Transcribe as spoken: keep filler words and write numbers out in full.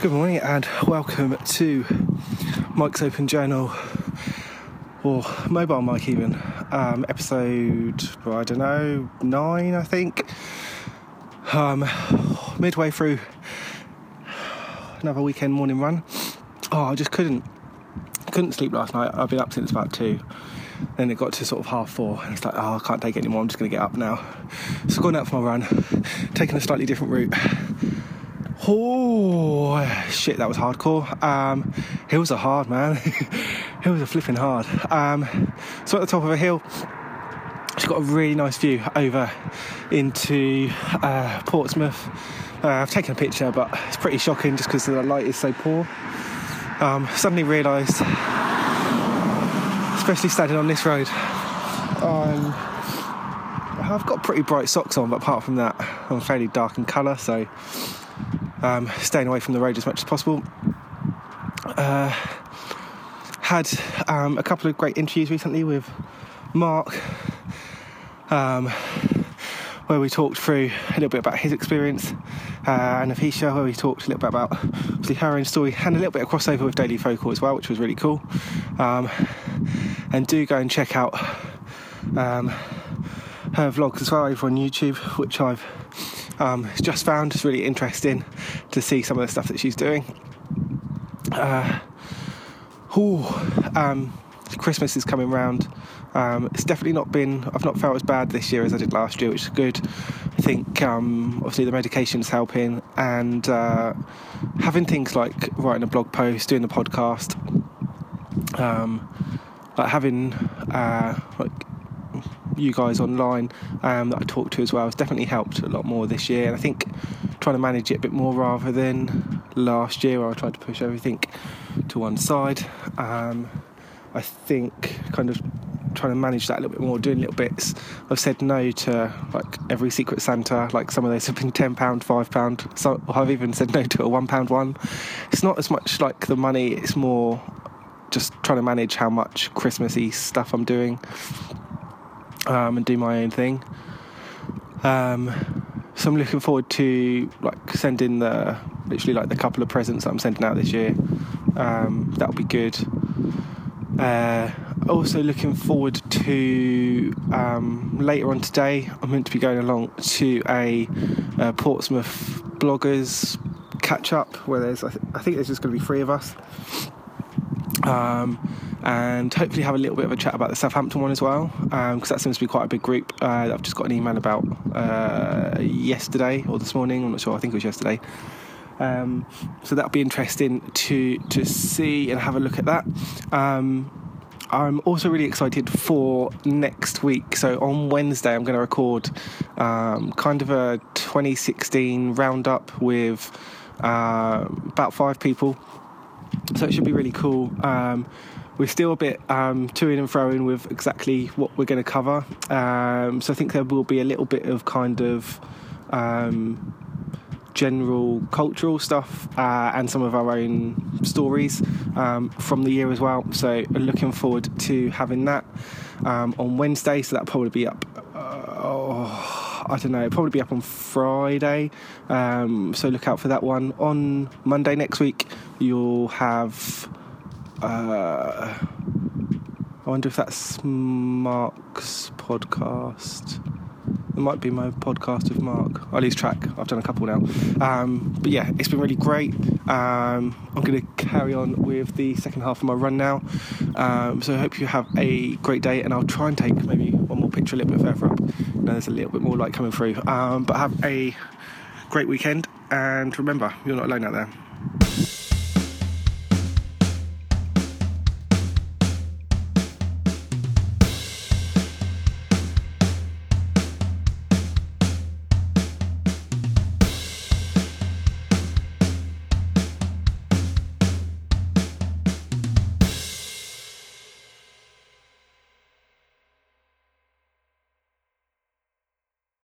Good morning and welcome to Mike's Open Journal, or Mobile Mike even, um, episode, I don't know, nine I think, um, midway through another weekend morning run. Oh, I just couldn't, couldn't sleep last night. I've been up since about two, then it got to sort of half four and it's like, oh, I can't take it anymore, I'm just going to get up now. So I've gone out for my run, taking a slightly different route. Oh shit, that was hardcore. Um, hills are hard, man. Hills are flipping hard. Um, so at the top of a hill, it's got a really nice view over into uh, Portsmouth. Uh, I've taken a picture, but it's pretty shocking just because the light is so poor. Um, suddenly realised, especially standing on this road, um, I've got pretty bright socks on, but apart from that, I'm fairly dark in colour, so... Um, staying away from the road as much as possible. Uh, had um, a couple of great interviews recently with Mark, um, where we talked through a little bit about his experience, uh, and Aficia, where we talked a little bit about obviously her own story, and a little bit of crossover with Daily Focal as well, which was really cool. Um, and do go and check out um, her vlogs as well over on YouTube, which I've Um, just found. It's really interesting to see some of the stuff that she's doing. Uh, ooh, um, Christmas is coming round. Um, it's definitely not been, I've not felt as bad this year as I did last year, which is good. I think um, obviously the medication's helping, and uh, having things like writing a blog post, doing the podcast, um, like having uh, like you guys online um, that I talked to as well has definitely helped a lot more this year, and I think trying to manage it a bit more rather than last year where I tried to push everything to one side. um, I think kind of trying to manage that a little bit more, doing little bits. I've said no to like every Secret Santa, like some of those have been ten pounds, five pounds, so I've even said no to a one pound one. It's not as much like the money, it's more just trying to manage how much Christmassy stuff I'm doing. Um, and do my own thing. Um, so I'm looking forward to like sending the literally like the couple of presents that I'm sending out this year. Um, that'll be good. Uh, also looking forward to um, later on today. I'm meant to be going along to a uh, Portsmouth bloggers catch up where there's I, th- I think there's just going to be three of us. Um, and hopefully have a little bit of a chat about the Southampton one as well, because um, that seems to be quite a big group uh, that I've just got an email about uh, yesterday or this morning, I'm not sure, I think it was yesterday. Um, so that'll be interesting to to see and have a look at that. Um, I'm also really excited for next week. So on Wednesday I'm going to record um, kind of a twenty sixteen roundup with uh, about five people. So it should be really cool. Um, we're still a bit um, to-ing and fro-ing with exactly what we're going to cover. Um, so I think there will be a little bit of kind of um, general cultural stuff uh, and some of our own stories um, from the year as well. So I'm looking forward to having that um, on Wednesday. So that'll probably be up... Uh, oh. I don't know, it'll probably be up on Friday, um, so look out for that one. On Monday next week, you'll have, uh, I wonder if that's Mark's podcast. It might be my podcast with Mark. I lose track, I've done a couple now. Um, but yeah, it's been really great. Um, I'm going to carry on with the second half of my run now. Um, so I hope you have a great day, and I'll try and take maybe one more picture a little bit further up. Now there's a little bit more light coming through. Um, but have a great weekend, and remember, you're not alone out there.